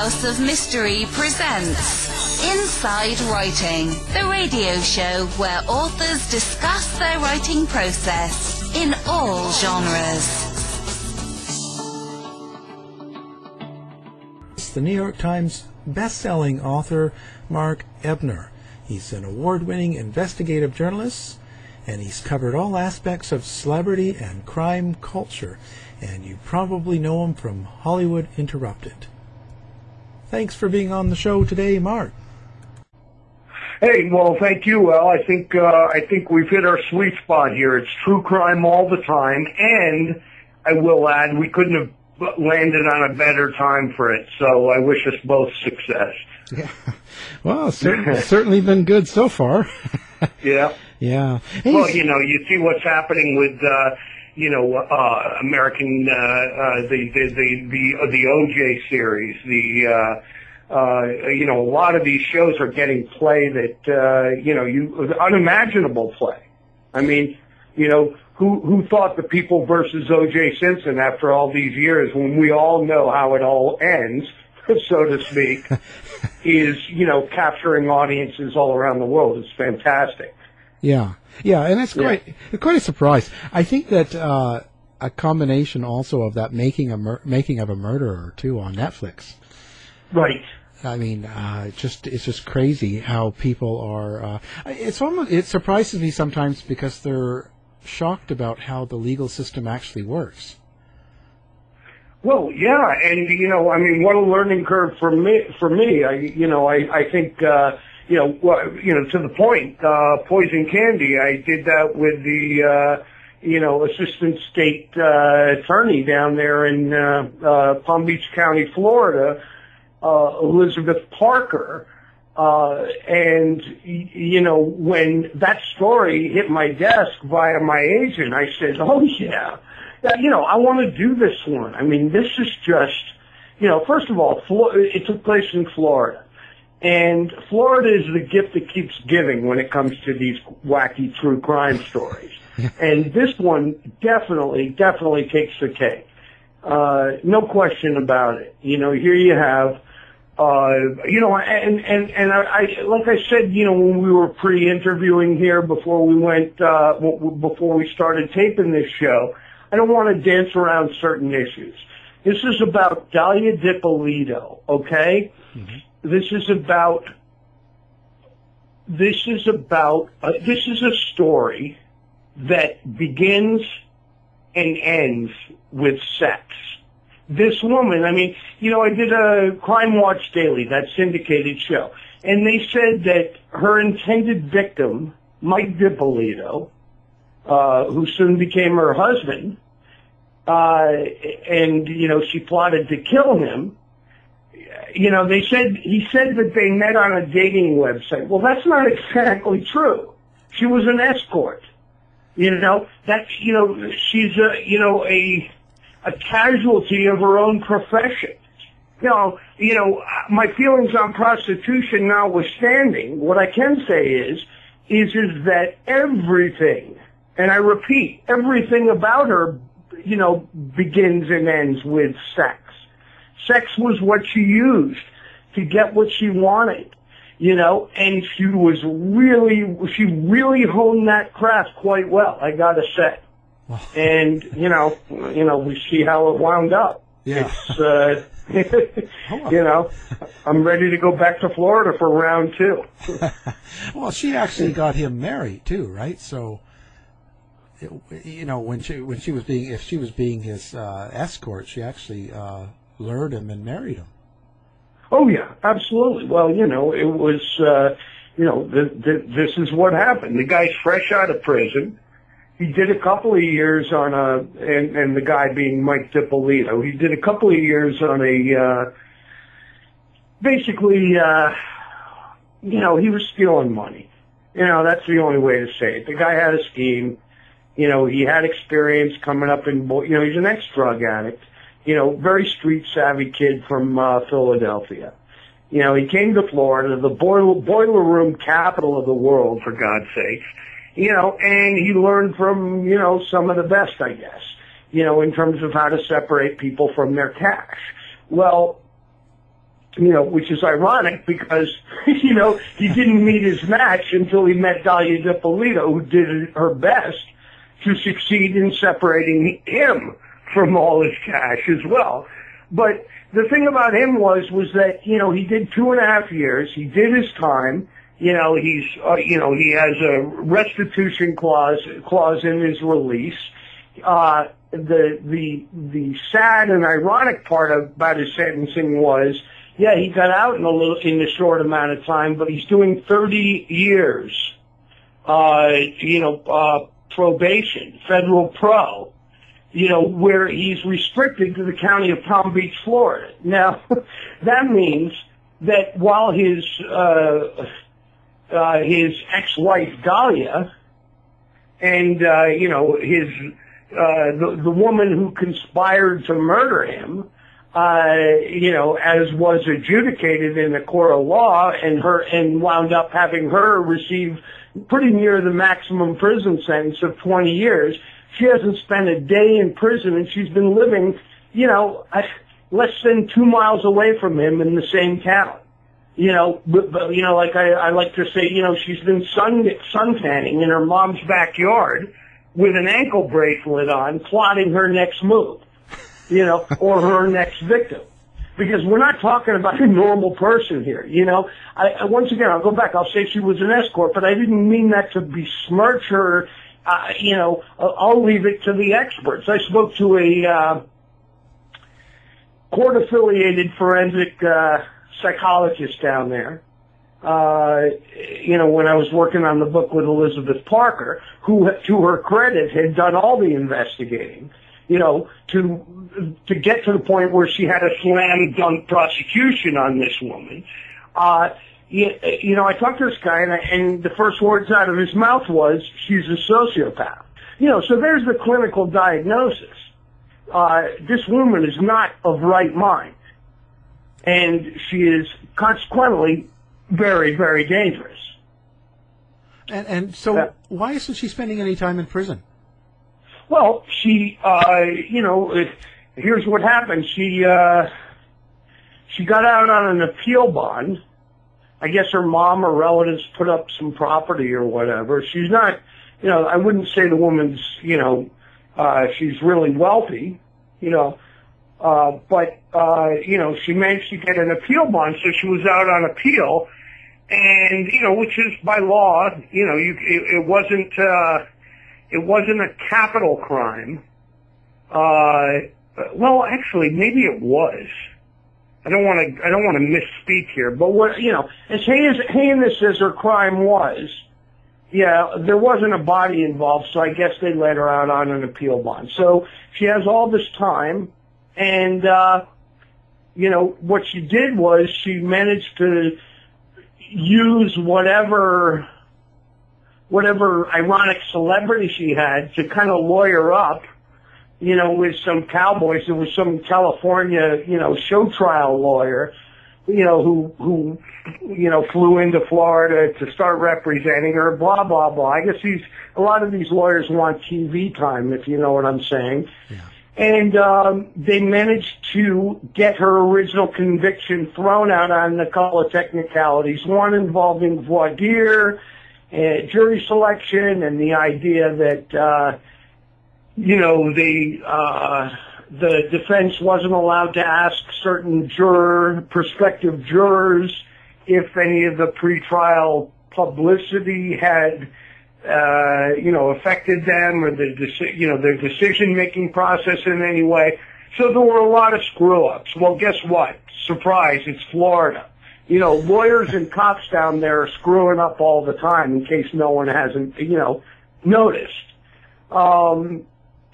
House of Mystery presents Inside Writing, the radio show where authors discuss their writing process in all genres. The New York Times best-selling author Mark Ebner. He's an award-winning investigative journalist, and he's covered all aspects of celebrity and crime culture, and you probably know him from Hollywood Interrupted. Thanks for being on the show today, Mark. Hey, well, thank you, Al. I think we've hit our sweet spot here. It's true crime all the time, and I will add, we couldn't have landed on a better time for it, so I wish us both success. Yeah. Well, certainly been good so far. Yeah. Yeah. Hey, well, you know, you see what's happening with, American, the OJ series. A lot of these shows are getting play that, unimaginable play. I mean, you know, who thought The People versus O.J. Simpson after all these years, when we all know how it all ends, so to speak, is, you know, capturing audiences all around the world. It's fantastic. Yeah, yeah, and it's quite a surprise. I think that a combination also of that making of a murderer too on Netflix. Right. I mean, it's just crazy how people are. It surprises me sometimes because they're shocked about how the legal system actually works. Well, yeah, and you know, I mean, what a learning curve for me. I think to the point, Poison Candy, I did that with the, assistant state attorney down there in Palm Beach County, Florida, Elizabeth Parker. And, you know, when that story hit my desk via my agent, I said, oh, yeah, you know, I want to do this one. I mean, this is just, you know, first of all, it took place in Florida. And Florida is the gift that keeps giving when it comes to these wacky true crime stories. And this one definitely takes the cake. No question about it. You know, here you have, I like I said, you know, when we were pre-interviewing here before we went, before we started taping this show, I don't want to dance around certain issues. This is about Dalia Dippolito, okay? Mm-hmm. This is a story that begins and ends with sex. This woman, I mean, you know, I did a Crime Watch Daily, that syndicated show, and they said that her intended victim, Mike Dippolito, who soon became her husband, and, you know, she plotted to kill him. You know, he said that they met on a dating website. Well, that's not exactly true. She was an escort. You know, she's a casualty of her own profession. You know, my feelings on prostitution notwithstanding, what I can say is that everything, and I repeat, everything about her, you know, begins and ends with sex. Sex was what she used to get what she wanted, you know, and she really honed that craft quite well, I gotta say. And, you know, we see how it wound up. Yeah. It's, you know, I'm ready to go back to Florida for round two. Well, she actually got him married too, right? So, you know, if she was being his escort, she actually lured him and married him. Oh, yeah, absolutely. Well, you know, it was, this is what happened. The guy's fresh out of prison. He did a couple of years on and the guy being Mike Dippolito, he did a couple of years on he was stealing money. You know, that's the only way to say it. The guy had a scheme. You know, he had experience coming up in, you know, he's an ex-drug addict. You know, very street-savvy kid from Philadelphia. You know, he came to Florida, the boiler room capital of the world, for God's sake. You know, and he learned from, you know, some of the best, I guess, you know, in terms of how to separate people from their cash. Well, you know, which is ironic because, you know, he didn't meet his match until he met Dalia Dippolito, who did her best to succeed in separating him from all his cash as well. But the thing about him was that, you know, he did 2.5 years. He did his time. You know, he's, you know, he has a restitution clause in his release. The sad and ironic part about his sentencing was, yeah, he got out in a short amount of time, but he's doing 30 years, you know, probation, federal pro, you know, where he's restricted to the county of Palm Beach, Florida. Now, that means that while his ex-wife Dalia and, you know, his, the woman who conspired to murder him, you know, as was adjudicated in the court of law, and wound up having her receive pretty near the maximum prison sentence of 20 years. She hasn't spent a day in prison, and she's been living, you know, less than 2 miles away from him in the same town. You know, but you know, like I like to say, you know, she's been suntanning in her mom's backyard with an ankle bracelet on, plotting her next move, you know, or her next victim. Because we're not talking about a normal person here, you know. I once again, I'll go back. I'll say she was an escort, but I didn't mean that to besmirch her. You know, I'll leave it to the experts. I spoke to a court-affiliated forensic psychologist down there, you know, when I was working on the book with Elizabeth Parker, who, to her credit, had done all the investigating, you know, to get to the point where she had a slam-dunk prosecution on this woman. You know, I talked to this guy, and the first words out of his mouth was, she's a sociopath. You know, so there's the clinical diagnosis. This woman is not of right mind, and she is consequently very, very dangerous. And so why isn't she spending any time in prison? Well, she, you know, here's what happened. She got out on an appeal bond. I guess her mom or relatives put up some property or whatever. She's not, you know, I wouldn't say the woman's, you know, she's really wealthy, you know, but, you know, she managed to get an appeal bond, so she was out on appeal, and, you know, which is by law, you know, it wasn't a capital crime. Well, actually, maybe it was. I don't want to misspeak here, but what, you know, as heinous as her crime was, yeah, there wasn't a body involved, so I guess they let her out on an appeal bond. So she has all this time, and, you know, what she did was she managed to use whatever ironic celebrity she had to kind of lawyer up, you know, with some cowboys. There was some California, you know, show trial lawyer, you know, who, you know, flew into Florida to start representing her, blah, blah, blah. I guess a lot of these lawyers want TV time, if you know what I'm saying. Yeah. And they managed to get her original conviction thrown out on a couple of technicalities, one involving voir dire, jury selection, and the idea that, you know, the defense wasn't allowed to ask certain prospective jurors if any of the pretrial publicity had, you know, affected them or you know, their decision-making process in any way. So there were a lot of screw-ups. Well, guess what? Surprise, it's Florida. You know, lawyers and cops down there are screwing up all the time in case no one hasn't, you know, noticed.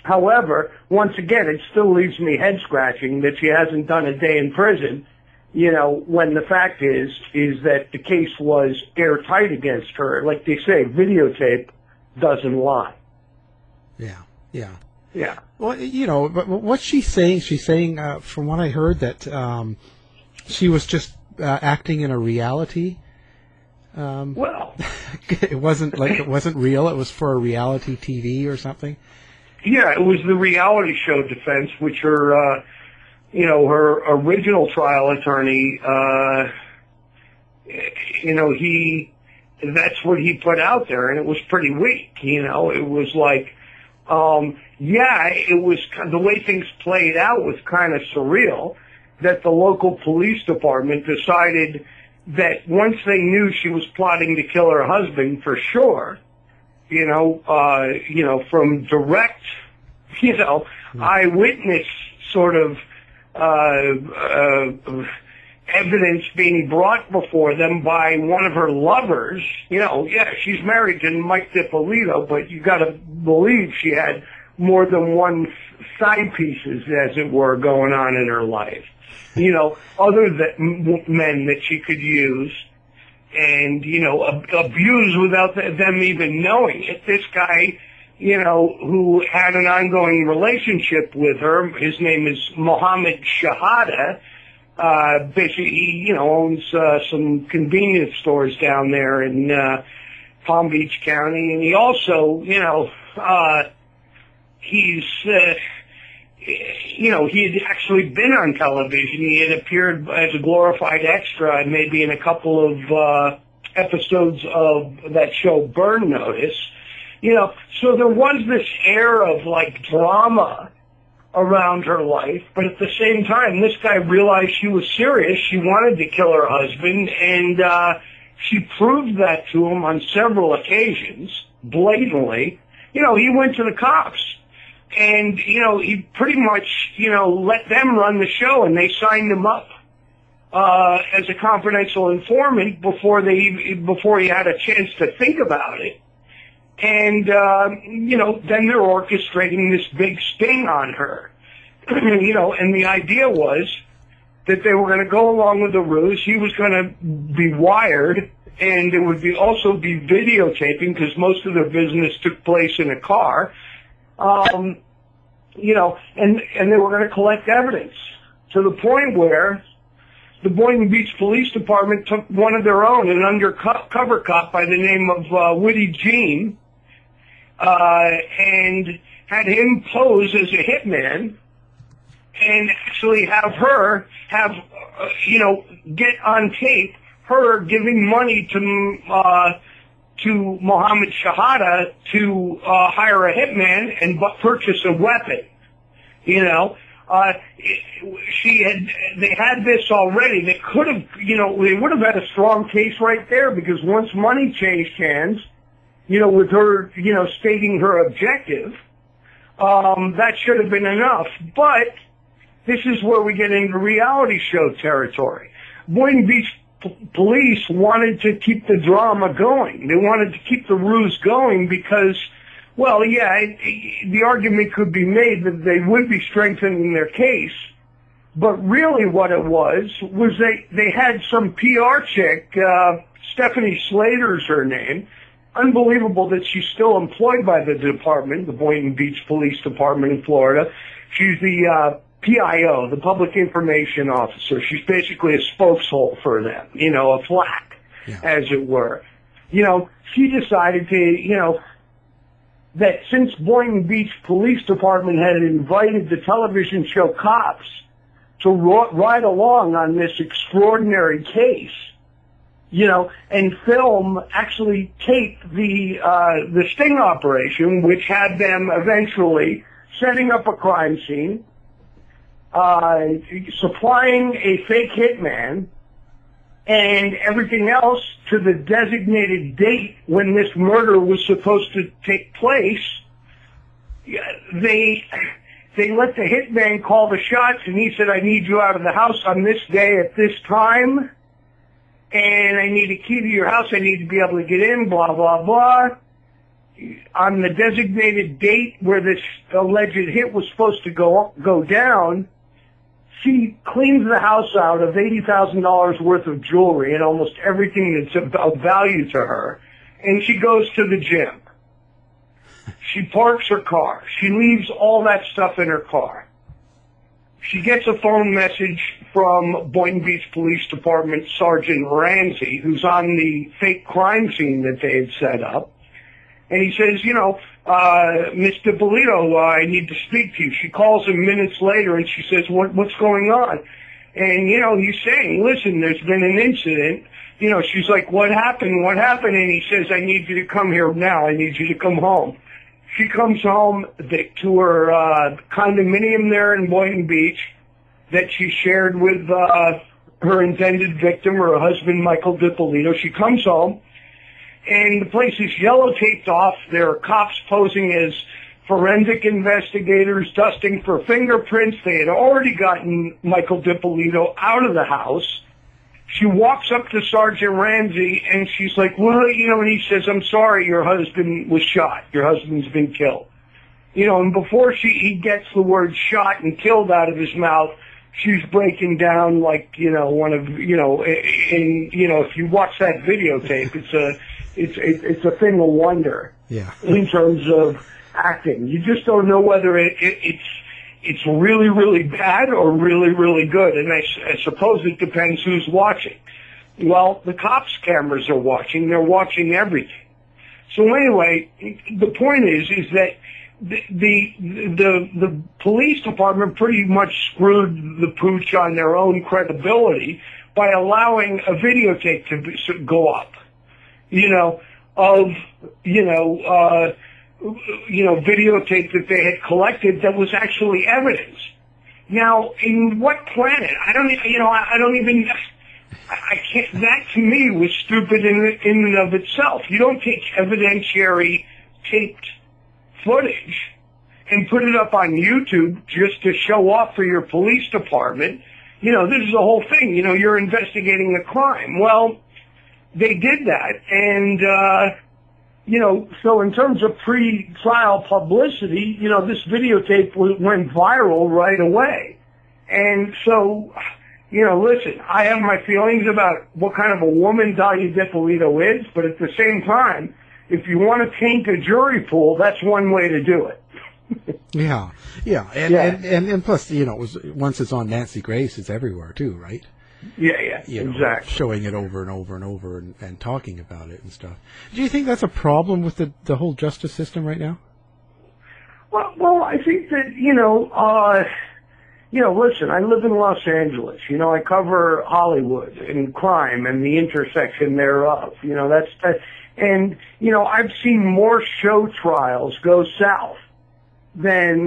However, once again, it still leaves me head-scratching that she hasn't done a day in prison, you know, when the fact is that the case was airtight against her. Like they say, videotape doesn't lie. Yeah, yeah. Yeah. Well, you know, but what's she saying? She's saying, from what I heard, that she was just acting in a reality. Well. It wasn't real. It was for a reality TV or something. Yeah, it was the reality show defense, which her, you know, her original trial attorney, you know, that's what he put out there, and it was pretty weak, you know. It was like, yeah, it was, the way things played out was kind of surreal, that the local police department decided that once they knew she was plotting to kill her husband for sure, you know, from direct, you know, eyewitness sort of evidence being brought before them by one of her lovers, you know, yeah, she's married to Mike Dippolito, but you got to believe she had more than one side pieces, as it were, going on in her life. You know, other than men that she could use and, you know, abuse without them even knowing it. This guy, you know, who had an ongoing relationship with her, his name is Mohammed Shahada, basically, he, you know, owns some convenience stores down there in Palm Beach County, and he also, you know, he's... you know, he had actually been on television. He had appeared as a glorified extra, maybe in a couple of episodes of that show, Burn Notice. You know, so there was this air of, like, drama around her life. But at the same time, this guy realized she was serious. She wanted to kill her husband, and she proved that to him on several occasions, blatantly. You know, he went to the cops. And, you know, he pretty much, you know, let them run the show, and they signed him up as a confidential informant before he had a chance to think about it. And, you know, then they're orchestrating this big sting on her. You know, and the idea was that they were going to go along with the ruse. He was going to be wired, and there would be also be videotaping, because most of their business took place in a car. You know, and they were going to collect evidence to the point where the Boynton Beach Police Department took one of their own, an undercover cop by the name of Woody Jean, and had him pose as a hitman and actually have her you know, get on tape her giving money to Mohammed Shahada to hire a hitman and purchase a weapon. You know, they had this already. They could have, you know, they would have had a strong case right there, because once money changed hands, you know, with her, you know, stating her objective, that should have been enough. But this is where we get into reality show territory. Boynton Beach Police wanted to keep the drama going. They wanted to keep the ruse going because, well, yeah, the argument could be made that they would be strengthening their case, but really what it was they had some PR chick, Stephanie Slater's her name, unbelievable that she's still employed by the department, the Boynton Beach Police Department in Florida. She's the PIO, the Public Information Officer. She's basically a spokeshole for them, you know, a flack, yeah, as it were. You know, she decided to, you know, that since Boynton Beach Police Department had invited the television show Cops to ride along on this extraordinary case, you know, and film, actually tape the sting operation, which had them eventually setting up a crime scene, supplying a fake hitman and everything else to the designated date when this murder was supposed to take place. They let the hitman call the shots, and he said, "I need you out of the house on this day at this time, and I need a key to your house. I need to be able to get in, blah, blah, blah." On the designated date where this alleged hit was supposed to go down, she cleans the house out of $80,000 worth of jewelry and almost everything that's of value to her, and she goes to the gym. She parks her car. She leaves all that stuff in her car. She gets a phone message from Boynton Beach Police Department Sergeant Ranzie, who's on the fake crime scene that they had set up, and he says, you know, Miss Dippolito, I need to speak to you. She calls him minutes later and she says, what's going on? And, you know, he's saying, listen, there's been an incident. You know, she's like, what happened? What happened? And he says, I need you to come here now. I need you to come home. She comes home to her condominium there in Boynton Beach that she shared with her intended victim, her husband, Michael Dippolito. She comes home, and the place is yellow taped off. There are cops posing as forensic investigators, dusting for fingerprints. They had already gotten Michael Dippolito out of the house. She walks up to Sergeant Ranzie, and she's like, well, you know, and he says, I'm sorry, your husband was shot. Your husband's been killed. You know, and before he gets the word shot and killed out of his mouth, she's breaking down like, you know, one of, you know, and, you know, if you watch that videotape, it's a thing of wonder. Yeah. In terms of acting. You just don't know whether it's really, really bad or really, really good. And I suppose it depends who's watching. Well, the cops' cameras are watching. They're watching everything. So anyway, the point is that the police department pretty much screwed the pooch on their own credibility by allowing a videotape to go up, you know, of, you know, videotape that they had collected that was actually evidence. Now, in what planet? I don't even, I can't, that to me was stupid in and of itself. You don't take evidentiary taped footage and put it up on YouTube just to show off for your police department. You know, this is the whole thing. You know, you're investigating a crime. Well, they did that, and, you know, so in terms of pre-trial publicity, you know, this videotape went viral right away. And so, you know, listen, I have my feelings about what kind of a woman Dalia Dippolito is, but at the same time, if you want to taint a jury pool, that's one way to do it. And plus, you know, it was, once it's on Nancy Grace, it's everywhere too, right? Exactly. Showing it over and over and over and talking about it and stuff. Do you think that's a problem with the whole justice system right now? Well, I think that, you know, listen, I live in Los Angeles. You know, I cover Hollywood and crime and the intersection thereof. You know, and, you know, I've seen more show trials go south than,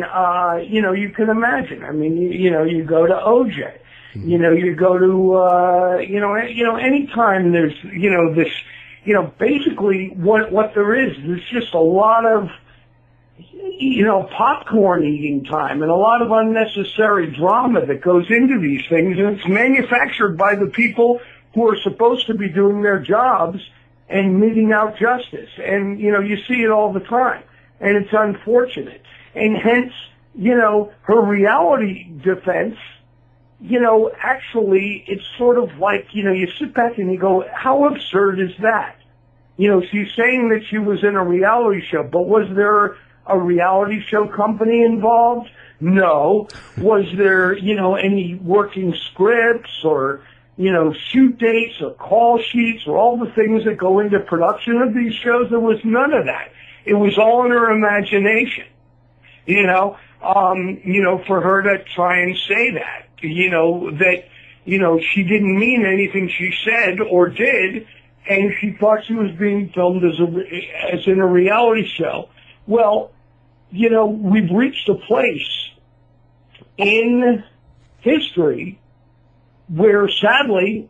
you know, you can imagine. I mean, you know, you go to OJ. You know, you go to, you know, anytime there's, you know, this, you know, basically what there is, there's just a lot of, you know, popcorn eating time and a lot of unnecessary drama that goes into these things. And it's manufactured by the people who are supposed to be doing their jobs and meting out justice. And, you know, you see it all the time. And it's unfortunate. And hence, you know, her reality defense, you know, actually, it's sort of like, you know, you sit back and you go, how absurd is that? You know, she's saying that she was in a reality show, but was there a reality show company involved? No. Was there, you know, any working scripts or, you know, shoot dates or call sheets or all the things that go into production of these shows? There was none of that. It was all in her imagination, you know, for her to try and say that. You know, that, you know, she didn't mean anything she said or did, and she thought she was being filmed as in a reality show. Well, you know, we've reached a place in history where, sadly,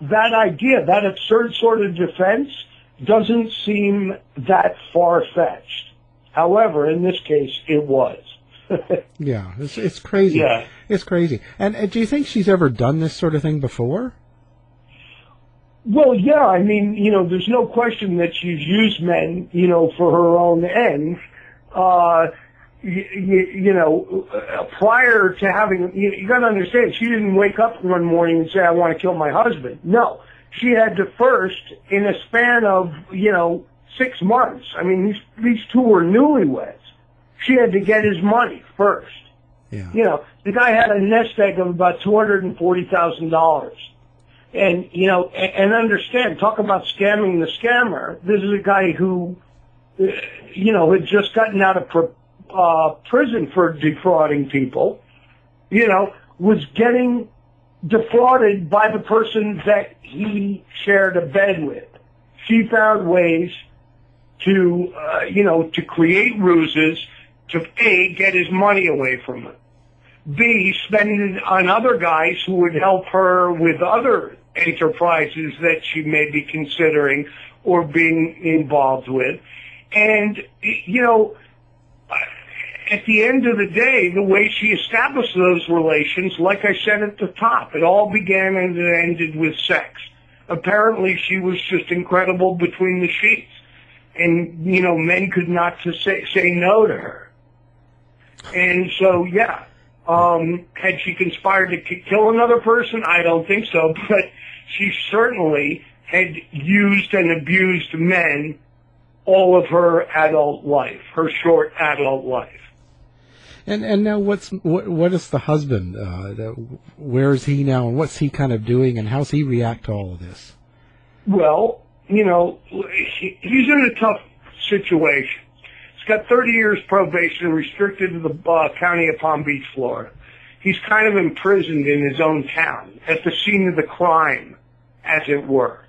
that idea, that absurd sort of defense, doesn't seem that far-fetched. However, in this case, it was. Yeah, it's crazy. Yeah. It's crazy. And do you think she's ever done this sort of thing before? Well, yeah. I mean, you know, there's no question that she's used men, you know, for her own ends. You know, prior to having, you got to understand, she didn't wake up one morning and say, I want to kill my husband. No. She had to first, in a span of, you know, 6 months. I mean, these two were newlyweds. She had to get his money first. Yeah. You know, the guy had a nest egg of about $240,000. And, you know, and understand, talk about scamming the scammer. This is a guy who you know, had just gotten out of prison for defrauding people, you know, was getting defrauded by the person that he shared a bed with. She found ways to, you know, to create ruses to, A, get his money away from him, B, spend it on other guys who would help her with other enterprises that she may be considering or being involved with. And, you know, at the end of the day, the way she established those relations, like I said at the top, it all began and it ended with sex. Apparently, she was just incredible between the sheets. And, you know, men could not say no to her. And so, yeah, had she conspired to kill another person? I don't think so. But she certainly had used and abused men all of her adult life, her short adult life. And now what is the husband? Where is he now, and what's he kind of doing, and how's he react to all of this? Well, you know, he's in a tough situation. He's got 30 years probation, restricted to the county of Palm Beach, Florida. He's kind of imprisoned in his own town, at the scene of the crime, as it were.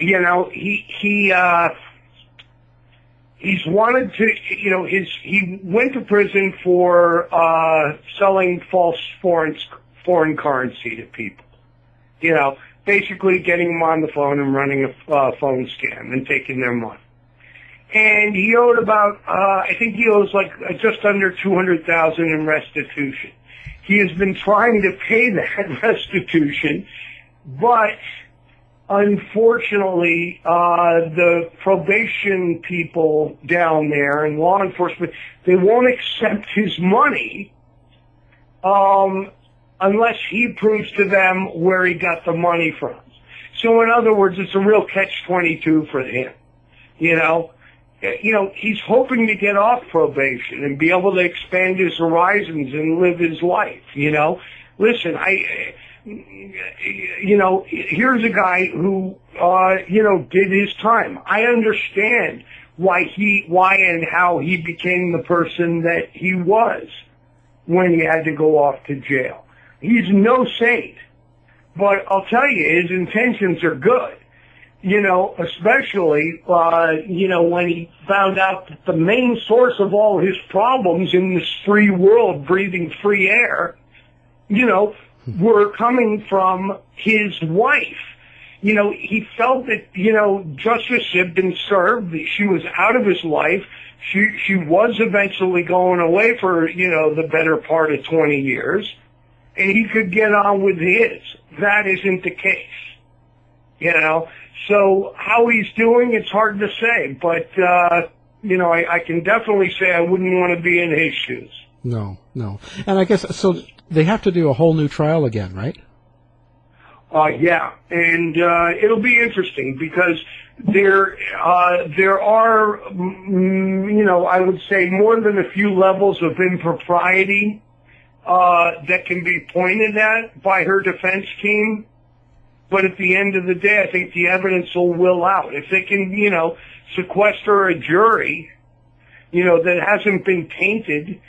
You know, he's wanted to, you know, he went to prison for selling false foreign currency to people. You know, basically getting them on the phone and running a phone scam and taking their money. And he owed about, I think he owes like just under $200,000 in restitution. He has been trying to pay that restitution, but unfortunately, the probation people down there and law enforcement, they won't accept his money unless he proves to them where he got the money from. So in other words, it's a real catch-22 for him. You know, he's hoping to get off probation and be able to expand his horizons and live his life, you know. Listen, you know, here's a guy who, you know, did his time. I understand why and how he became the person that he was when he had to go off to jail. He's no saint, but I'll tell you, his intentions are good. You know, especially, you know, when he found out that the main source of all his problems in this free world, breathing free air, you know, were coming from his wife. You know, he felt that, you know, justice had been served. She was out of his life. She was eventually going away for, you know, the better part of 20 years. And he could get on with his. That isn't the case. You know, so how he's doing, it's hard to say. But, you know, I can definitely say I wouldn't want to be in his shoes. No, no. And I guess, so they have to do a whole new trial again, right? Yeah, and it'll be interesting because there are, you know, I would say more than a few levels of impropriety that can be pointed at by her defense team. But at the end of the day, I think the evidence will out. If they can, you know, sequester a jury, you know, that hasn't been tainted,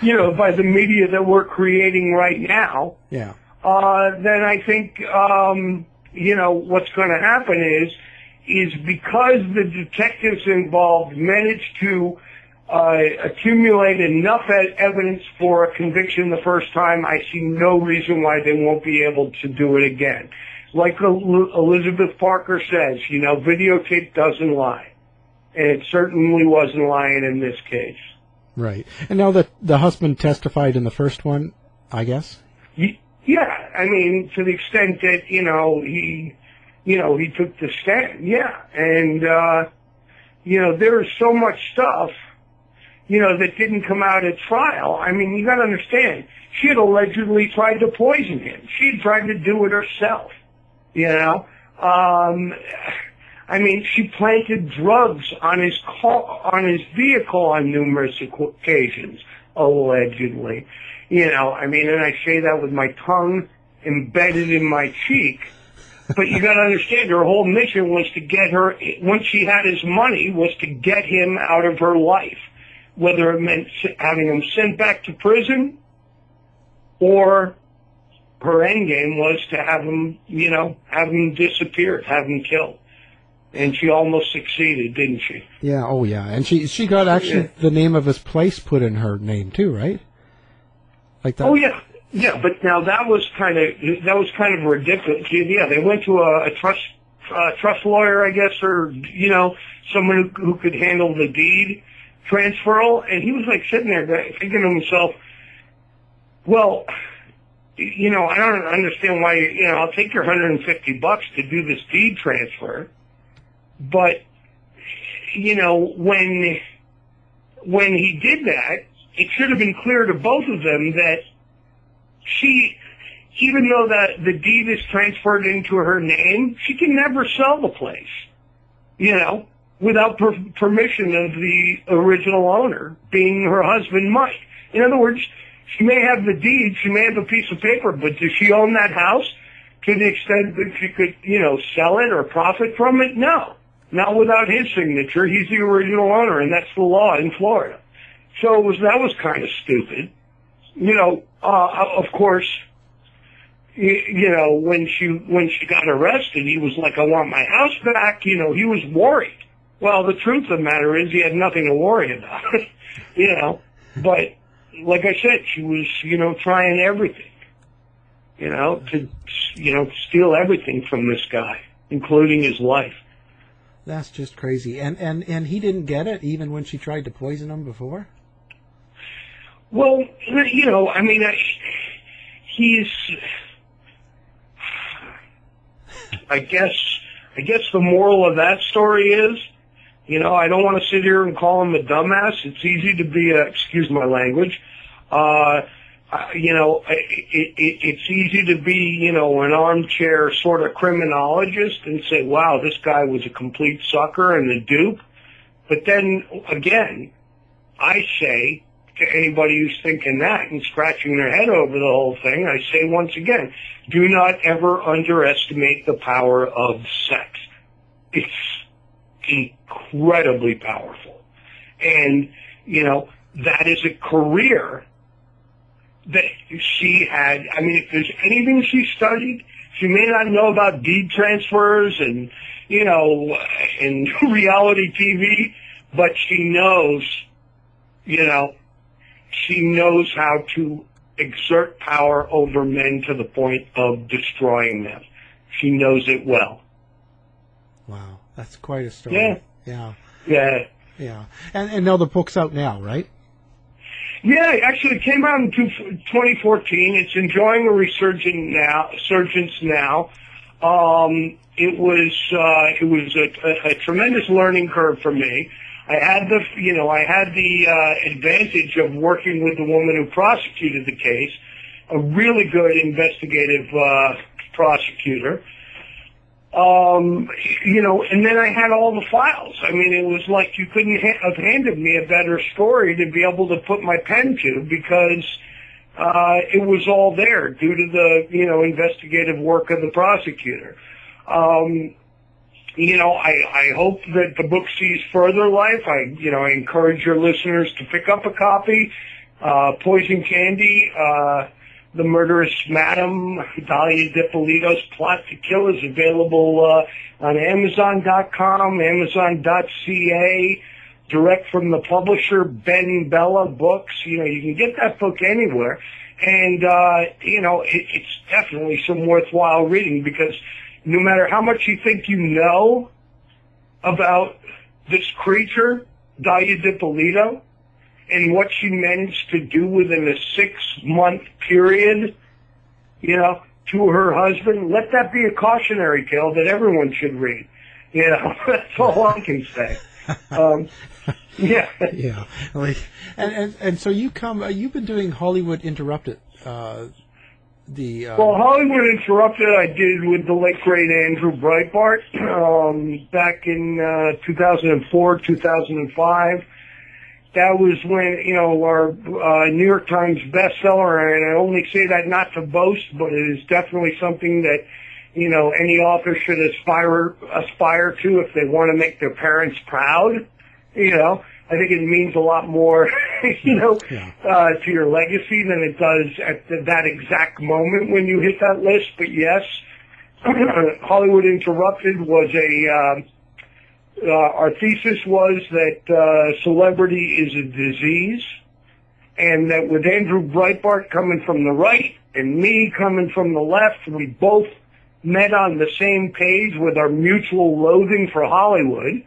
you know, by the media that we're creating right now, yeah. Then I think, you know, what's going to happen is because the detectives involved managed to accumulate enough evidence for a conviction the first time, I see no reason why they won't be able to do it again. Like Elizabeth Parker says, you know, videotape doesn't lie. And it certainly wasn't lying in this case. Right. And now that the husband testified in the first one, I guess? Yeah. I mean, to the extent that, you know, he took the stand. Yeah. And, you know, there is so much stuff, you know, that didn't come out at trial. I mean, you got to understand, she had allegedly tried to poison him. She had tried to do it herself, you know. I mean, she planted drugs on his vehicle on numerous occasions, allegedly. You know, I mean, and I say that with my tongue embedded in my cheek. But you got to understand, her whole mission was to get her, once she had his money, was to get him out of her life, whether it meant having him sent back to prison, or her end game was to have him, you know, have him disappear, have him killed. And she almost succeeded, didn't she? Yeah, oh yeah. And she got actually the name of his place put in her name too, right? Like that. Oh yeah. Yeah, but now that was kind of ridiculous. Yeah, they went to a trust lawyer, I guess, or you know, someone who could handle the deed transferal, and he was like sitting there thinking to himself, well, you know, I don't understand why, you know, I'll take your $150 to do this deed transfer, but you know, when he did that, it should have been clear to both of them that she, even though that the deed is transferred into her name, she can never sell the place, you know, without permission of the original owner, being her husband, Mike. In other words, she may have the deed, she may have a piece of paper, but does she own that house to the extent that she could, you know, sell it or profit from it? No. Not without his signature. He's the original owner, and that's the law in Florida. So it was, that was kind of stupid. You know, of course, you know, when she got arrested, he was like, I want my house back. You know, he was worried. Well, the truth of the matter is he had nothing to worry about, you know. But like I said, she was, you know, trying everything, you know, to, you know, steal everything from this guy, including his life. That's just crazy. And he didn't get it even when she tried to poison him before? Well, you know, I mean, he's, I guess the moral of that story is, you know, I don't want to sit here and call him a dumbass. It's easy to be a, excuse my language, you know, it's easy to be, you know, an armchair sort of criminologist and say, wow, this guy was a complete sucker and a dupe. But then again, I say, to anybody who's thinking that and scratching their head over the whole thing, I say once again, do not ever underestimate the power of sex. It's incredibly powerful. And, you know, that is a career that she had. I mean, if there's anything she studied, she may not know about deed transfers and, you know, and reality TV, but she knows, you know, she knows how to exert power over men to the point of destroying them. She knows it well. Wow, that's quite a story. Yeah. Yeah. Yeah. Yeah. And now the book's out now, right? Yeah, actually it came out in 2014. It's enjoying a resurgence now. It was a tremendous learning curve for me. I had the advantage of working with the woman who prosecuted the case, a really good investigative prosecutor. You know, and then I had all the files. I mean, it was like you couldn't have handed me a better story to be able to put my pen to, because it was all there due to the, you know, investigative work of the prosecutor. You know, I hope that the book sees further life. I encourage your listeners to pick up a copy. Poison Candy, The Murderous Madam, Dalia Dippolito's Plot to Kill is available on Amazon.com, Amazon.ca, direct from the publisher, Ben Bella Books. You know, you can get that book anywhere. And, you know, it's definitely some worthwhile reading, because no matter how much you think you know about this creature, Dalia Dippolito, and what she managed to do within a 6-month period, you know, to her husband, let that be a cautionary tale that everyone should read. You know, that's all I can say. Yeah. Yeah. And so you've been doing Hollywood Interrupted, well, Hollywood Interrupted I did with the late, great Andrew Breitbart back in 2004, 2005. That was when, you know, our New York Times bestseller, and I only say that not to boast, but it is definitely something that you know, any author should aspire to if they want to make their parents proud. You know, I think it means a lot more, you know, to your legacy than it does at that exact moment when you hit that list. But yes, Hollywood Interrupted was a, our thesis was that celebrity is a disease, and that with Andrew Breitbart coming from the right and me coming from the left, we both met on the same page with our mutual loathing for Hollywood.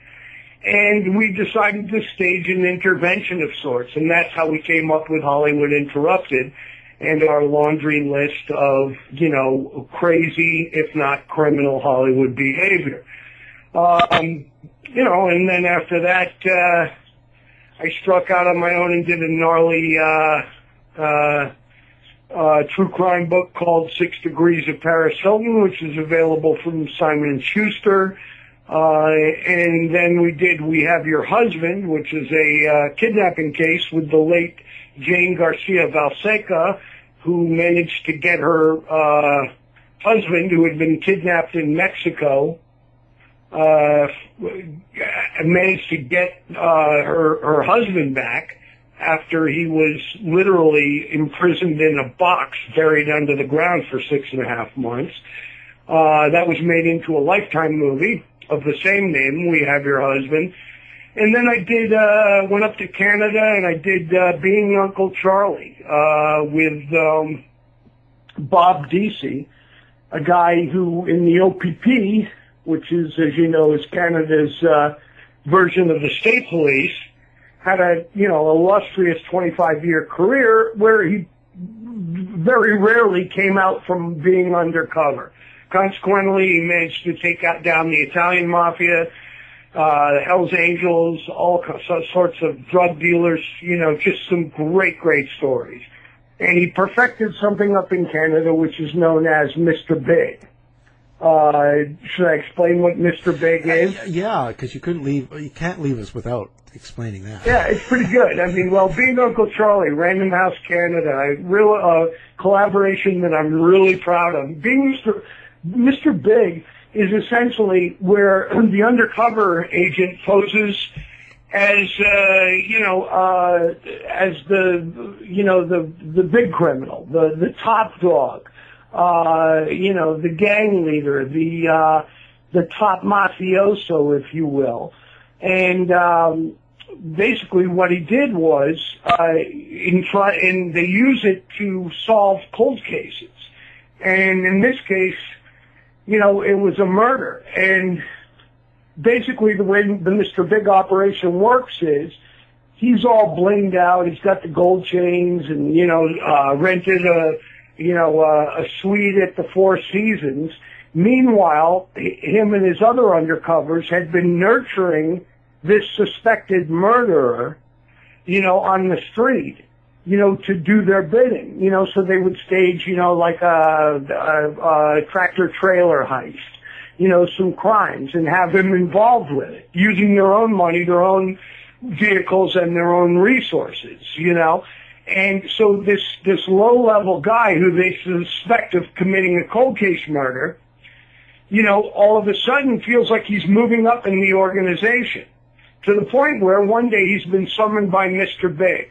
And we decided to stage an intervention of sorts, and that's how we came up with Hollywood Interrupted and our laundry list of, you know, crazy, if not criminal, Hollywood behavior. You know, and then after that, I struck out on my own and did a gnarly true crime book called 6 Degrees of Paris Hilton, which is available from Simon & Schuster. And then we did We Have Your Husband, which is a kidnapping case with the late Jane Garcia Valseca, who managed to get her husband, who had been kidnapped in Mexico, managed to get her husband back after he was literally imprisoned in a box buried under the ground for 6.5 months. That was made into a Lifetime movie of the same name, We Have Your Husband. And then I did, went up to Canada and I did Being Uncle Charlie with Bob Deasy, a guy who in the OPP, which is, as you know, is Canada's version of the state police, had a, you know, illustrious 25-year career where he very rarely came out from being undercover. Consequently, he managed to take down the Italian mafia, Hell's Angels, all sorts of drug dealers, you know, just some great, great stories. And he perfected something up in Canada which is known as Mr. Big. Should I explain what Mr. Big is? Yeah, because you can't leave us without explaining that. Yeah, it's pretty good. I mean, well, Being Uncle Charlie, Random House Canada, collaboration that I'm really proud of. Mr. Big is essentially where the undercover agent poses as, as the big criminal, the top dog, the gang leader, the top mafioso, if you will. And, basically what he did was, they use it to solve cold cases. And in this case, you know, it was a murder. And basically the way the Mr. Big operation works is he's all blinged out. He's got the gold chains and, you know, rented a suite at the Four Seasons. Meanwhile, him and his other undercovers had been nurturing this suspected murderer, you know, on the street, you know, to do their bidding, you know, so they would stage, you know, like a tractor-trailer heist, you know, some crimes, and have him involved with it, using their own money, their own vehicles, and their own resources, you know. And so this low-level guy who they suspect of committing a cold case murder, you know, all of a sudden feels like he's moving up in the organization, to the point where one day he's been summoned by Mr. Big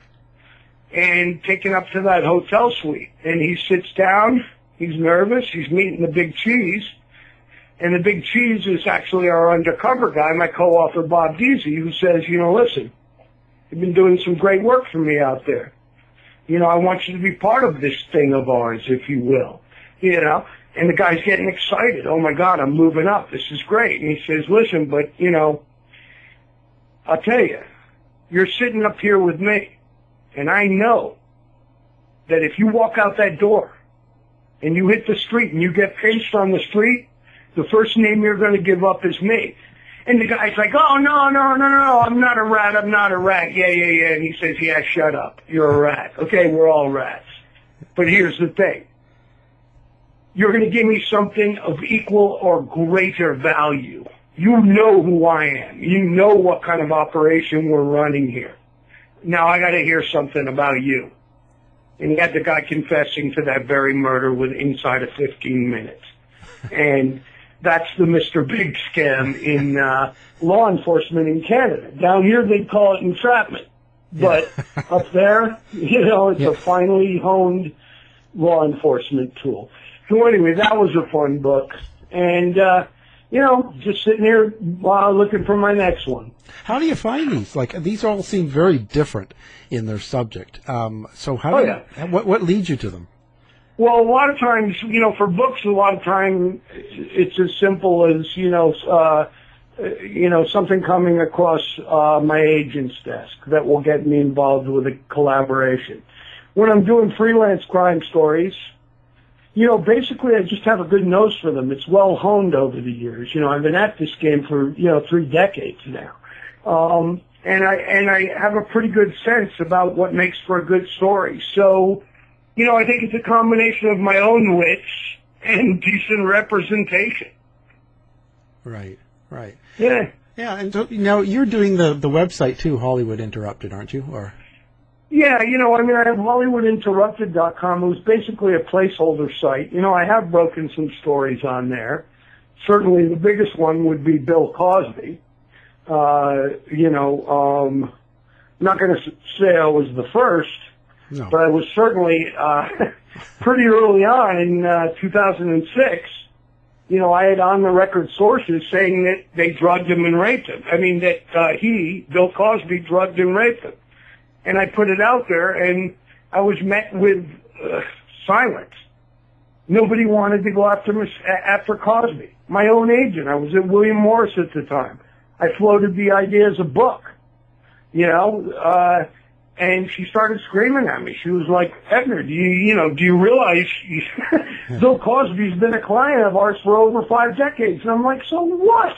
and taken up to that hotel suite. And he sits down, he's nervous, he's meeting the Big Cheese. And the Big Cheese is actually our undercover guy, my co-author Bob Deasy, who says, you know, listen, you've been doing some great work for me out there. You know, I want you to be part of this thing of ours, if you will. You know? And the guy's getting excited. Oh, my God, I'm moving up. This is great. And he says, listen, but, you know, I'll tell you, you're sitting up here with me, and I know that if you walk out that door and you hit the street and you get pinched on the street, the first name you're going to give up is me. And the guy's like, oh, no, I'm not a rat. Yeah. And he says, yeah, shut up. You're a rat. Okay, we're all rats. But here's the thing. You're going to give me something of equal or greater value. You know who I am. You know what kind of operation we're running here. Now I got to hear something about you. And he had the guy confessing to that very murder inside of 15 minutes. And that's the Mr. Big scam in law enforcement in Canada. Down here, they call it entrapment. But up there, you know, it's a finely honed law enforcement tool. So anyway, that was a fun book. And, you know, just sitting here looking for my next one. How do you find these? Like, these all seem very different in their subject. So how do you, what leads you to them? Well, a lot of times, you know, for books, a lot of time it's as simple as, you know, something coming across my agent's desk that will get me involved with a collaboration. When I'm doing freelance crime stories, you know, basically I just have a good nose for them. It's well honed over the years. You know, I've been at this game for, you know, 3 decades now. And I have a pretty good sense about what makes for a good story. So, you know, I think it's a combination of my own wits and decent representation. Right, right. Yeah. Yeah, and so, now you're doing the website too, Hollywood Interrupted, aren't you? Or yeah, you know, I mean, I have HollywoodInterrupted.com. It was basically a placeholder site. You know, I have broken some stories on there. Certainly the biggest one would be Bill Cosby. You know, I'm not going to say I was the first, but I was certainly pretty early on in 2006. You know, I had on-the-record sources saying that they drugged him and raped him. I mean, that he, Bill Cosby, drugged and raped him. And I put it out there, and I was met with silence. Nobody wanted to go after Cosby. My own agent, I was at William Morris at the time. I floated the idea as a book, you know, and she started screaming at me. She was like, "Ebner, do you realize Bill Cosby's been a client of ours for over 5 decades?" And I'm like, "So what?"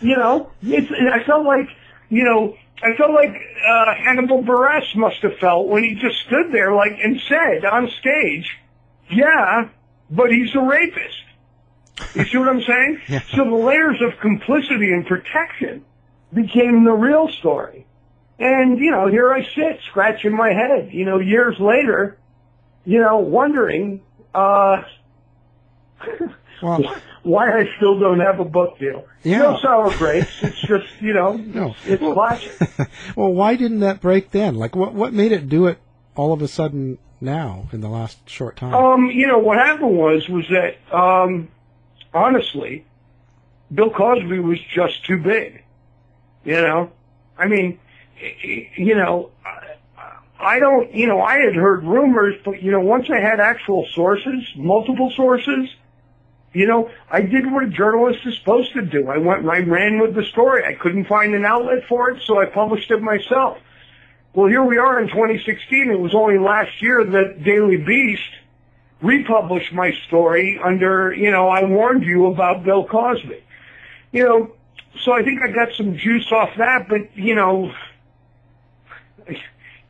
You know, I felt like, you know, Hannibal Buress must have felt when he just stood there like and said on stage, "Yeah, but he's a rapist." You see what I'm saying? Yeah. So the layers of complicity and protection became the real story. And, you know, here I sit scratching my head, you know, years later, you know, wondering well, why I still don't have a book deal. Yeah. No sour grapes. It's just, you know, it's classic. Well, why didn't that break then? Like, what made it do it all of a sudden now in the last short time? You know, what happened was that, honestly, Bill Cosby was just too big, you know? I mean, you know, I don't, you know, I had heard rumors, but, you know, once I had actual sources, multiple sources, you know, I did what a journalist is supposed to do. I ran with the story. I couldn't find an outlet for it, so I published it myself. Well, here we are in 2016. It was only last year that Daily Beast republished my story under, you know, "I warned you about Bill Cosby." You know, so I think I got some juice off that, but, you know,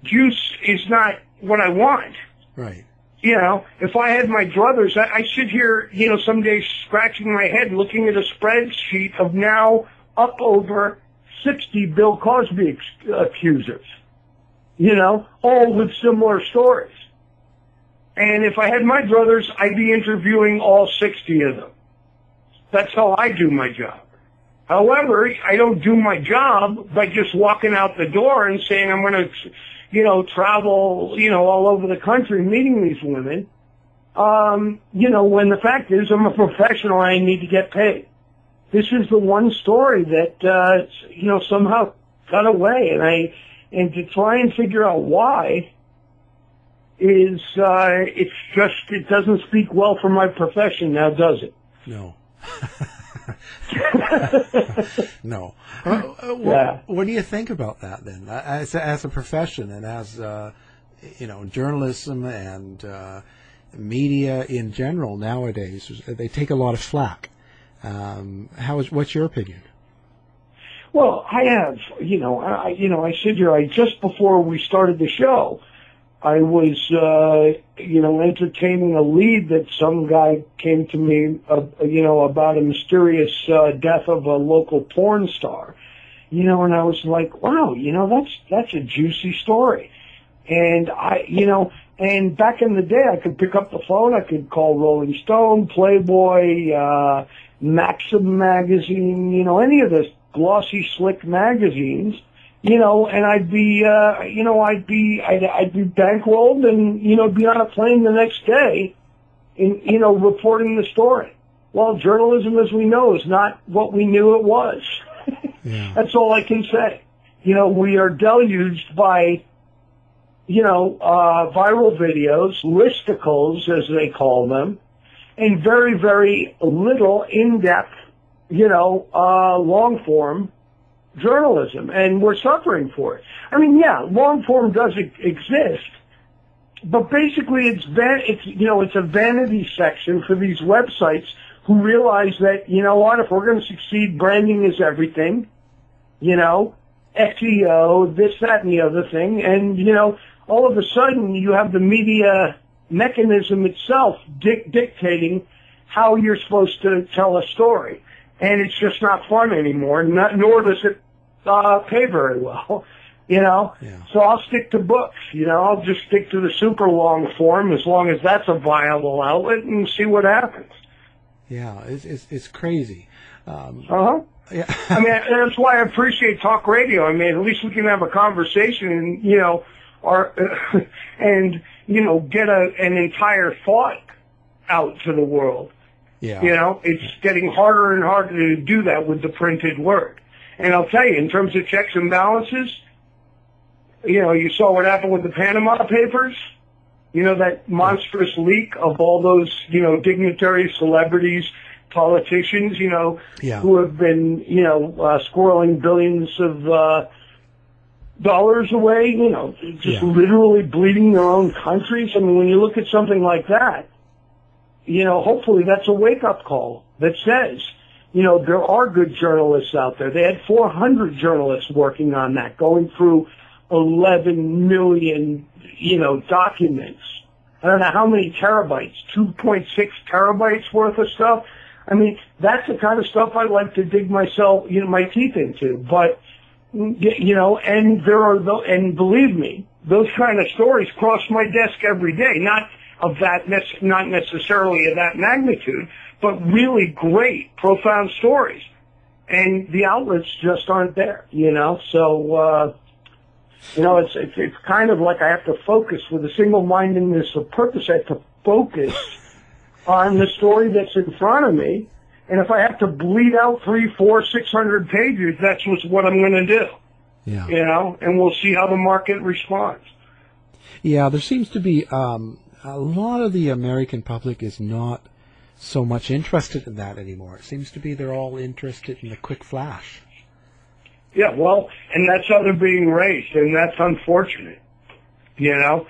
juice is not what I want. Right. You know, if I had my druthers, I sit here, you know, some days scratching my head looking at a spreadsheet of now up over 60 Bill Cosby accusers, you know, all with similar stories. And if I had my druthers, I'd be interviewing all 60 of them. That's how I do my job. However, I don't do my job by just walking out the door and saying I'm going to, you know, travel, you know, all over the country meeting these women, you know, when the fact is I'm a professional and I need to get paid. This is the one story that, you know, somehow got away, and to try and figure out why is, it's just, it doesn't speak well for my profession now, does it? No. No. What do you think about that then, as a profession and as you know, journalism and media in general nowadays? They take a lot of flack. What's your opinion? Well, I have, you know, I sit here. Just before we started the show, I was, you know, entertaining a lead that some guy came to me, you know, about a mysterious death of a local porn star, you know, and I was like, wow, you know, that's a juicy story. And I, you know, And back in the day, I could pick up the phone. I could call Rolling Stone, Playboy, Maxim magazine, you know, any of the glossy, slick magazines, you know, and I'd be, you know, I'd be bankrolled and, you know, be on a plane the next day in, you know, reporting the story. Well, journalism, as we know, is not what we knew it was. Yeah. That's all I can say. You know, we are deluged by, you know, viral videos, listicles, as they call them, and very, very little in-depth, you know, long-form journalism, and we're suffering for it. I mean, yeah, long-form does exist, but basically it's a vanity section for these websites who realize that, you know what, if we're going to succeed, branding is everything, you know, SEO, this, that, and the other thing, and, you know, all of a sudden you have the media mechanism itself dictating how you're supposed to tell a story. And it's just not fun anymore, nor does it pay very well, you know. Yeah. So I'll stick to books, you know. I'll just stick to the super long form as long as that's a viable outlet and see what happens. Yeah, it's crazy. Yeah. I mean, that's why I appreciate talk radio. I mean, at least we can have a conversation and, you know, and, you know, get an entire thought out to the world. Yeah. You know, it's getting harder and harder to do that with the printed word. And I'll tell you, in terms of checks and balances, you know, you saw what happened with the Panama Papers, you know, that monstrous leak of all those, you know, dignitaries, celebrities, politicians, you know, who have been, you know, squirreling billions of dollars away, you know, just literally bleeding their own countries. I mean, when you look at something like that, you know, hopefully that's a wake-up call that says, you know, there are good journalists out there. They had 400 journalists working on that, going through 11 million, you know, documents. I don't know how many terabytes, 2.6 terabytes worth of stuff. I mean, that's the kind of stuff I like to dig myself, you know, my teeth into. But, you know, and there are, and believe me, those kind of stories cross my desk every day, not necessarily of that magnitude, but really great, profound stories. And the outlets just aren't there, you know? So, you know, it's kind of like I have to focus with a single-mindedness of purpose. I have to focus on the story that's in front of me. And if I have to bleed out 300, 400, 600 pages, that's what I'm going to do. Yeah. You know, and we'll see how the market responds. Yeah, there seems to be... a lot of the American public is not so much interested in that anymore. It seems to be they're all interested in the quick flash. Yeah, well, and that's how they're being raised, and that's unfortunate. You know,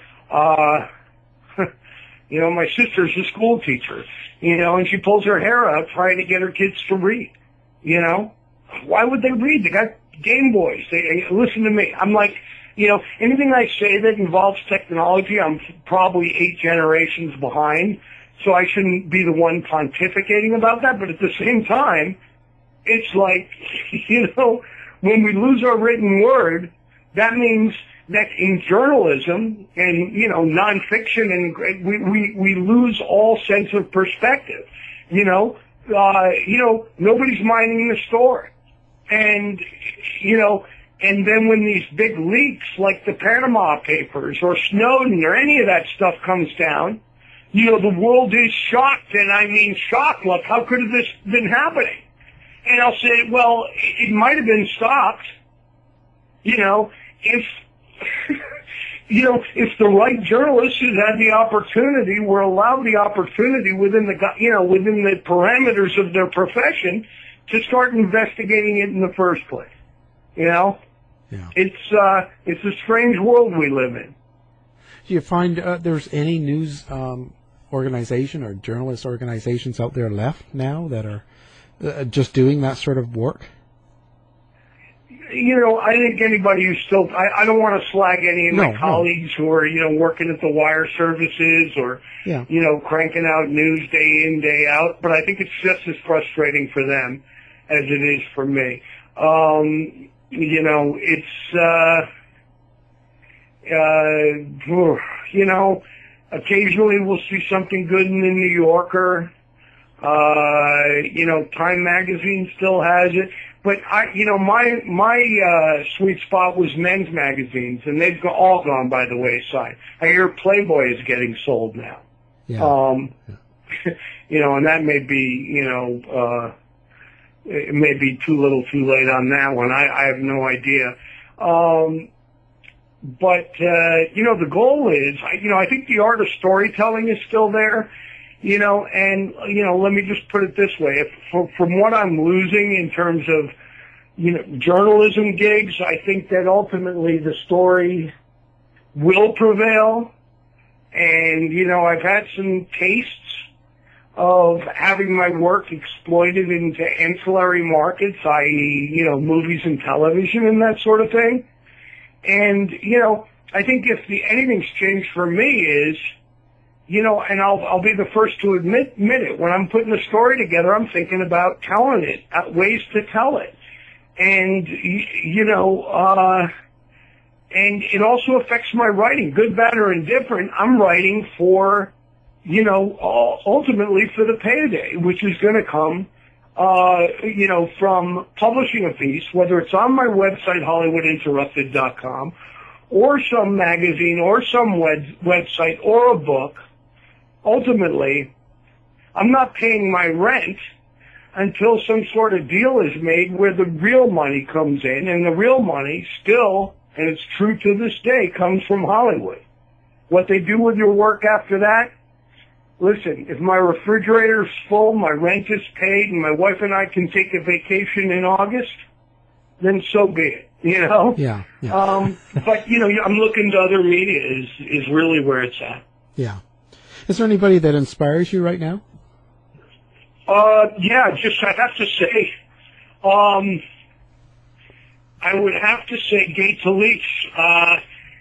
you know, my sister's a school teacher, you know, and she pulls her hair out trying to get her kids to read. You know, why would they read? They got Game Boys. They listen to me. I'm like, you know, anything I say that involves technology, I'm probably 8 generations behind, so I shouldn't be the one pontificating about that. But at the same time, it's like, you know, when we lose our written word, that means that in journalism and, you know, nonfiction, and we lose all sense of perspective. You know, nobody's minding the story. And, you know... And then when these big leaks like the Panama Papers or Snowden or any of that stuff comes down, you know, the world is shocked, and I mean shocked. Like, how could have this been happening? And I'll say, well, it might have been stopped, you know, if, you know, if the right journalists had had the opportunity, were allowed the opportunity within the, you know, within the parameters of their profession to start investigating it in the first place, you know. Yeah. It's a strange world we live in. Do you find there's any news organization or journalist organizations out there left now that are just doing that sort of work? You know, I think anybody who's still... I don't want to slag any of my colleagues who are, you know, working at the wire services or, you know, cranking out news day in, day out, but I think it's just as frustrating for them as it is for me. You know, it's, you know, Occasionally we'll see something good in the New Yorker. You know, Time Magazine still has it. But I, you know, my sweet spot was men's magazines, and they've all gone by the wayside. I hear Playboy is getting sold now. Yeah. You know, and that may be, you know, it may be too little, too late on that one. I have no idea. But you know, the goal is, you know, I think the art of storytelling is still there. You know, and, you know, let me just put it this way. From what I'm losing in terms of, you know, journalism gigs, I think that ultimately the story will prevail. And, you know, I've had some tastes of having my work exploited into ancillary markets, i.e., you know, movies and television and that sort of thing. And, you know, I think if anything's changed for me is, you know, and I'll be the first to admit it. When I'm putting a story together, I'm thinking about telling it, ways to tell it. And, you know, and it also affects my writing. Good, bad, or indifferent, I'm writing for, you know, ultimately for the payday, which is going to come, you know, from publishing a piece, whether it's on my website, HollywoodInterrupted.com, or some magazine, or some website, or a book. Ultimately, I'm not paying my rent until some sort of deal is made where the real money comes in, and the real money still, and it's true to this day, comes from Hollywood. What they do with your work after that, listen, if my refrigerator's full, my rent is paid, and my wife and I can take a vacation in August, then so be it, you know? Yeah. But, you know, I'm looking to other media is really where it's at. Yeah. Is there anybody that inspires you right now? Yeah, just I have to say, I would have to say Gay Talese.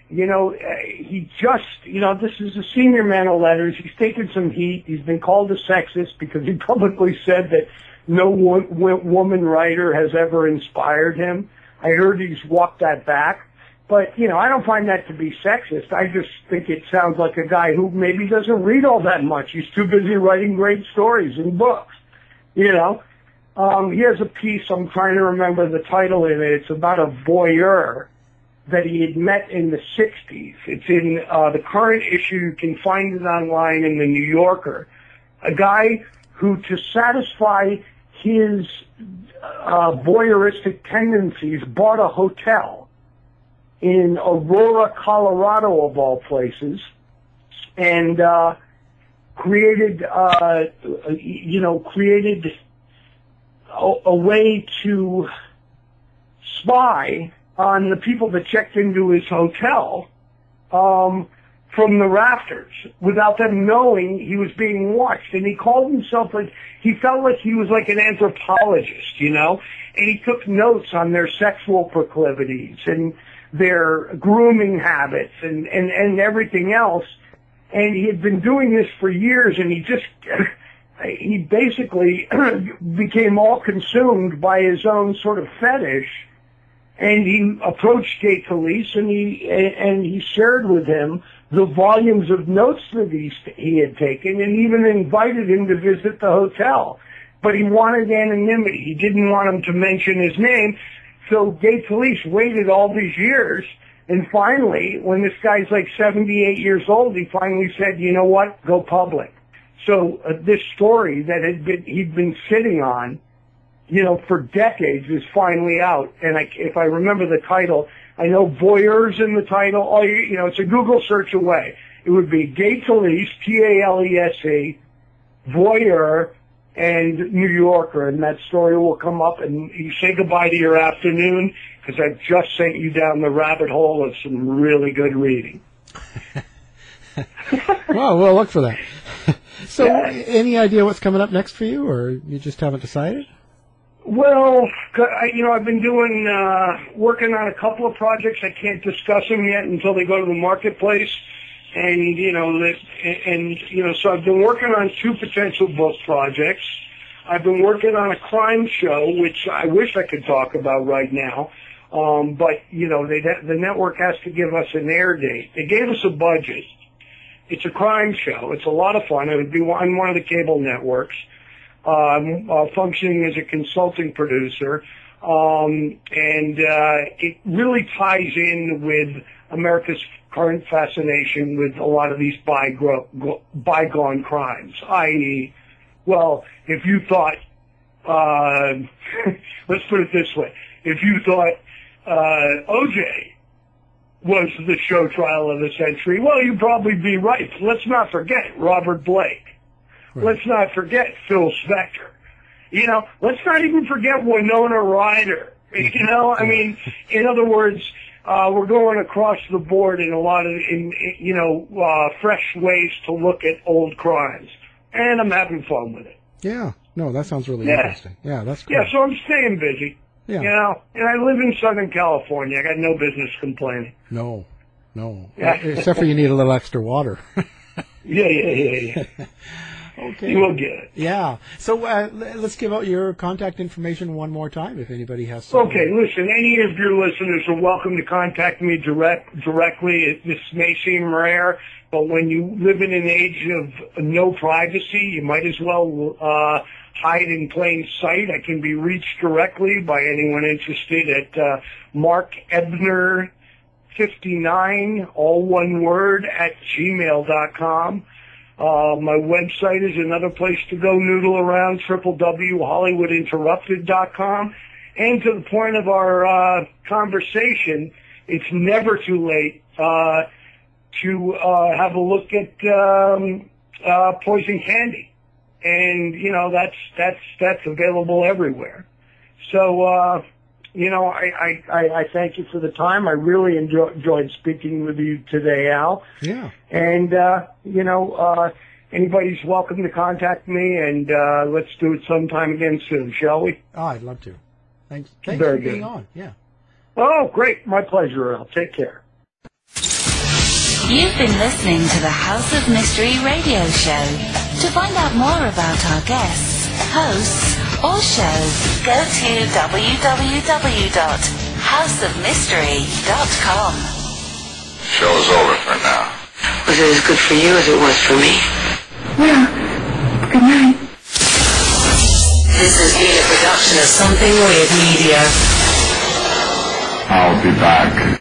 You know, he just, you know, this is a senior man of letters. He's taken some heat. He's been called a sexist because he publicly said that no woman writer has ever inspired him. I heard he's walked that back. But, you know, I don't find that to be sexist. I just think it sounds like a guy who maybe doesn't read all that much. He's too busy writing great stories and books, you know. He has a piece, I'm trying to remember the title in it. It's about a voyeur that he had met in the 60s. It's in the current issue. You can find it online in the New Yorker. A guy who, to satisfy his voyeuristic tendencies, bought a hotel in Aurora, Colorado, of all places, and created, you know, created a way to spy on the people that checked into his hotel from the rafters without them knowing he was being watched. And he called himself, like, he felt like he was like an anthropologist, you know, and he took notes on their sexual proclivities and their grooming habits and everything else. And he had been doing this for years, and he just, he basically became all consumed by his own sort of fetish. And he approached Gay Talese, and he shared with him the volumes of notes that he had taken, and even invited him to visit the hotel. But he wanted anonymity. He didn't want him to mention his name. So Gay Talese waited all these years, and finally, when this guy's like 78 years old, he finally said, you know what, go public. So this story that he'd been sitting on, you know, for decades is finally out. And if I remember the title, I know voyeur's in the title. Oh, you know, it's a Google search away. It would be Gay Talese, T-A-L-E-S-E, voyeur, and New Yorker. And that story will come up, and you say goodbye to your afternoon, because I've just sent you down the rabbit hole of some really good reading. Well, we'll look for that. So any idea what's coming up next for you, or you just haven't decided? Well, you know, I've been doing, working on a couple of projects. I can't discuss them yet until they go to the marketplace. And, you know, so I've been working on two potential book projects. I've been working on a crime show, which I wish I could talk about right now. But, you know, the network has to give us an air date. They gave us a budget. It's a crime show. It's a lot of fun. It would be on one of the cable networks. Functioning as a consulting producer, and it really ties in with America's current fascination with a lot of these bygone crimes, i.e., well, if you thought, let's put it this way, if you thought O.J. was the show trial of the century, well, you'd probably be right. Let's not forget Robert Blake. Let's not forget Phil Spector. You know, let's not even forget Winona Ryder. You know, I mean, in other words, we're going across the board in a lot of, fresh ways to look at old crimes. And I'm having fun with it. Yeah. No, that sounds really interesting. Yeah, that's cool. Yeah, so I'm staying busy. Yeah. You know, and I live in Southern California. I got no business complaining. No. Yeah. Except for you need a little extra water. Yeah. Okay. You will get it. Yeah. So let's give out your contact information one more time if anybody has something. Okay, listen, any of your listeners are welcome to contact me directly. This may seem rare, but when you live in an age of no privacy, you might as well hide in plain sight. I can be reached directly by anyone interested at Mark Ebner 59, all one word, at gmail.com. My website is another place to go noodle around, www.hollywoodinterrupted.com. And to the point of our conversation, it's never too late to have a look at Poison Candy. And, you know, that's available everywhere. So, I thank you for the time. I really enjoyed speaking with you today, Al. Yeah. And, anybody's welcome to contact me, and let's do it sometime again soon, shall we? Oh, I'd love to. Thanks for being on. Yeah. Oh, great. My pleasure, Al. Take care. You've been listening to the House of Mystery radio show. To find out more about our guests, hosts, or shows, go to www.houseofmystery.com. Show is over for now. Was it as good for you as it was for me? Well, good night. This has been a production of Something Weird Media. I'll be back.